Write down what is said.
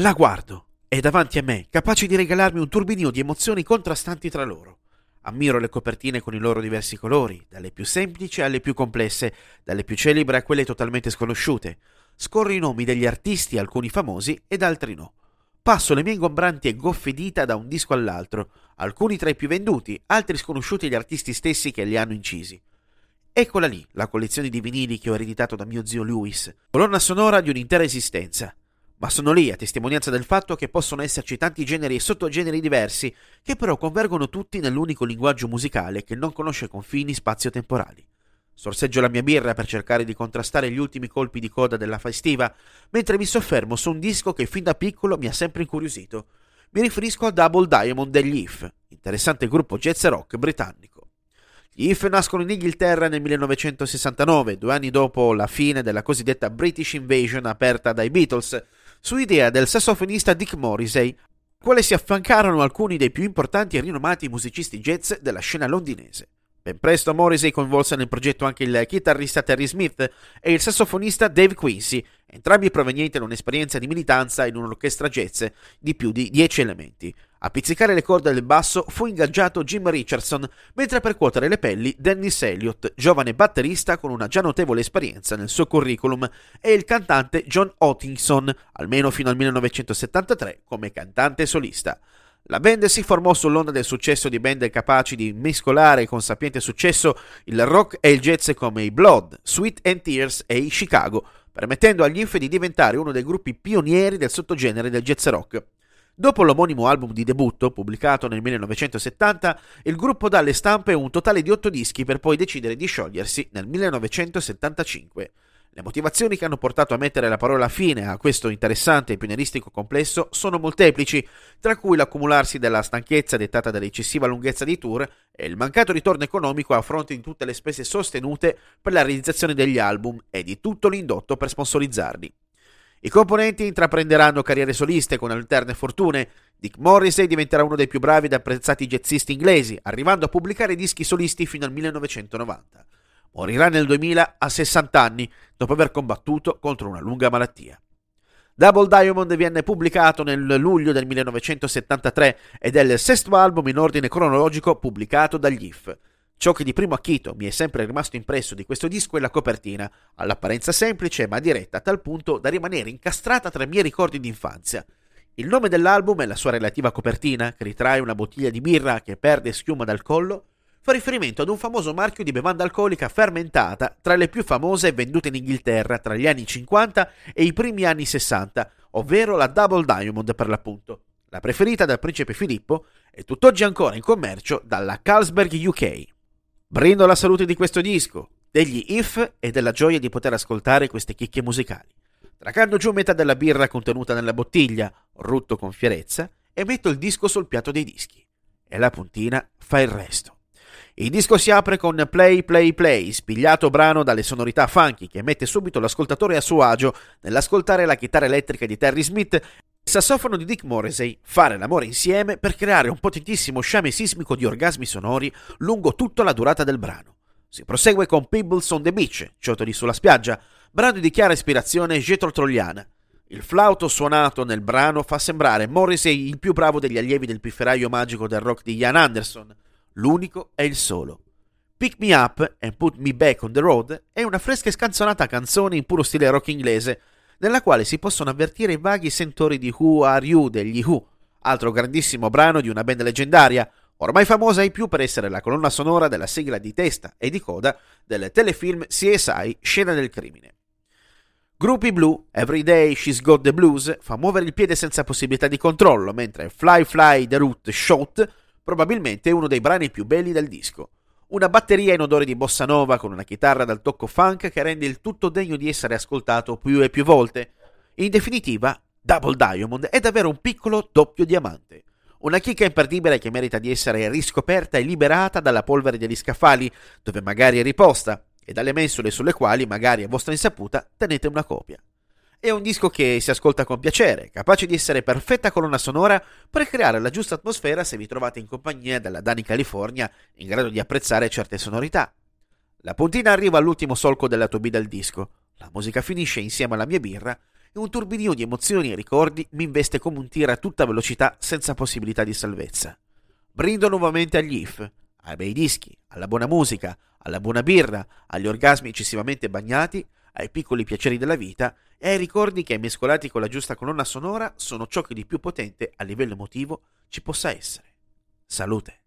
La guardo, è davanti a me, capace di regalarmi un turbinio di emozioni contrastanti tra loro. Ammiro le copertine con i loro diversi colori, dalle più semplici alle più complesse, dalle più celebri a quelle totalmente sconosciute. Scorro i nomi degli artisti, alcuni famosi ed altri no. Passo le mie ingombranti e goffe dita da un disco all'altro, alcuni tra i più venduti, altri sconosciuti agli artisti stessi che li hanno incisi. Eccola lì, la collezione di vinili che ho ereditato da mio zio Lewis, colonna sonora di un'intera esistenza. Ma sono lì a testimonianza del fatto che possono esserci tanti generi e sottogeneri diversi, che però convergono tutti nell'unico linguaggio musicale che non conosce confini spazio-temporali. Sorseggio la mia birra per cercare di contrastare gli ultimi colpi di coda della festiva, mentre mi soffermo su un disco che fin da piccolo mi ha sempre incuriosito. Mi riferisco a Double Diamond degli If, interessante gruppo jazz rock britannico. Gli If nascono in Inghilterra nel 1969, 2 anni dopo la fine della cosiddetta British Invasion aperta dai Beatles, su idea del sassofonista Dick Morrissey, al quale si affiancarono alcuni dei più importanti e rinomati musicisti jazz della scena londinese. Ben presto Morrissey coinvolse nel progetto anche il chitarrista Terry Smith e il sassofonista Dave Quincy, entrambi provenienti da un'esperienza di militanza in un'orchestra jazz di più di 10 elementi. A pizzicare le corde del basso fu ingaggiato Jim Richardson, mentre a percuotere le pelli Dennis Elliott, giovane batterista con una già notevole esperienza nel suo curriculum, e il cantante John Ottingson, almeno fino al 1973, come cantante solista. La band si formò sull'onda del successo di band capaci di mescolare con sapiente successo il rock e il jazz come i Blood, Sweet and Tears e i Chicago, permettendo agli If di diventare uno dei gruppi pionieri del sottogenere del jazz rock. Dopo l'omonimo album di debutto, pubblicato nel 1970, il gruppo dà alle stampe un totale di 8 dischi per poi decidere di sciogliersi nel 1975. Le motivazioni che hanno portato a mettere la parola fine a questo interessante e pionieristico complesso sono molteplici, tra cui l'accumularsi della stanchezza dettata dall'eccessiva lunghezza dei tour e il mancato ritorno economico a fronte di tutte le spese sostenute per la realizzazione degli album e di tutto l'indotto per sponsorizzarli. I componenti intraprenderanno carriere soliste con alterne fortune. Dick Morrissey diventerà uno dei più bravi ed apprezzati jazzisti inglesi, arrivando a pubblicare dischi solisti fino al 1990. Morirà nel 2000 a 60 anni, dopo aver combattuto contro una lunga malattia. Double Diamond viene pubblicato nel luglio del 1973 ed è il 6° album in ordine cronologico pubblicato dagli If. Ciò che di primo acchito mi è sempre rimasto impresso di questo disco è la copertina, all'apparenza semplice ma diretta a tal punto da rimanere incastrata tra i miei ricordi d'infanzia. Il nome dell'album e la sua relativa copertina, che ritrae una bottiglia di birra che perde schiuma dal collo, fa riferimento ad un famoso marchio di bevanda alcolica fermentata tra le più famose vendute in Inghilterra tra gli anni 50 e i primi anni 60, ovvero la Double Diamond per l'appunto, la preferita dal principe Filippo e tutt'oggi ancora in commercio dalla Carlsberg UK. Brindo alla salute di questo disco, degli If e della gioia di poter ascoltare queste chicche musicali. Tracando giù metà della birra contenuta nella bottiglia, rutto con fierezza e metto il disco sul piatto dei dischi. E la puntina fa il resto. Il disco si apre con Play Play Play, spigliato brano dalle sonorità funky che mette subito l'ascoltatore a suo agio nell'ascoltare la chitarra elettrica di Terry Smith e il sassofono di Dick Morrissey fare l'amore insieme per creare un potentissimo sciame sismico di orgasmi sonori lungo tutta la durata del brano. Si prosegue con Pebbles on the Beach, ciotoli sulla spiaggia, brano di chiara ispirazione jethro-trolliana. Il flauto suonato nel brano fa sembrare Morrissey il più bravo degli allievi del pifferaio magico del rock di Ian Anderson. L'unico è il solo. Pick Me Up and Put Me Back on the Road è una fresca e scanzonata canzone in puro stile rock inglese, nella quale si possono avvertire i vaghi sentori di Who Are You degli Who, altro grandissimo brano di una band leggendaria, ormai famosa ai più per essere la colonna sonora della sigla di testa e di coda del telefilm CSI Scena del Crimine. Groupie Blue, Every Day She's Got the Blues, fa muovere il piede senza possibilità di controllo, mentre Fly Fly the Root Shot probabilmente uno dei brani più belli del disco. Una batteria in odore di bossa nova con una chitarra dal tocco funk che rende il tutto degno di essere ascoltato più e più volte. In definitiva, Double Diamond è davvero un piccolo doppio diamante. Una chicca imperdibile che merita di essere riscoperta e liberata dalla polvere degli scaffali, dove magari è riposta, e dalle mensole sulle quali, magari a vostra insaputa, tenete una copia. È un disco che si ascolta con piacere, capace di essere perfetta colonna sonora per creare la giusta atmosfera se vi trovate in compagnia della Dani California in grado di apprezzare certe sonorità. La puntina arriva all'ultimo solco della lato B del disco, la musica finisce insieme alla mia birra e un turbinio di emozioni e ricordi mi investe come un tir a tutta velocità senza possibilità di salvezza. Brindo nuovamente agli If, ai bei dischi, alla buona musica, alla buona birra, agli orgasmi eccessivamente bagnati, ai piccoli piaceri della vita e ai ricordi che, mescolati con la giusta colonna sonora, sono ciò che di più potente a livello emotivo ci possa essere. Salute!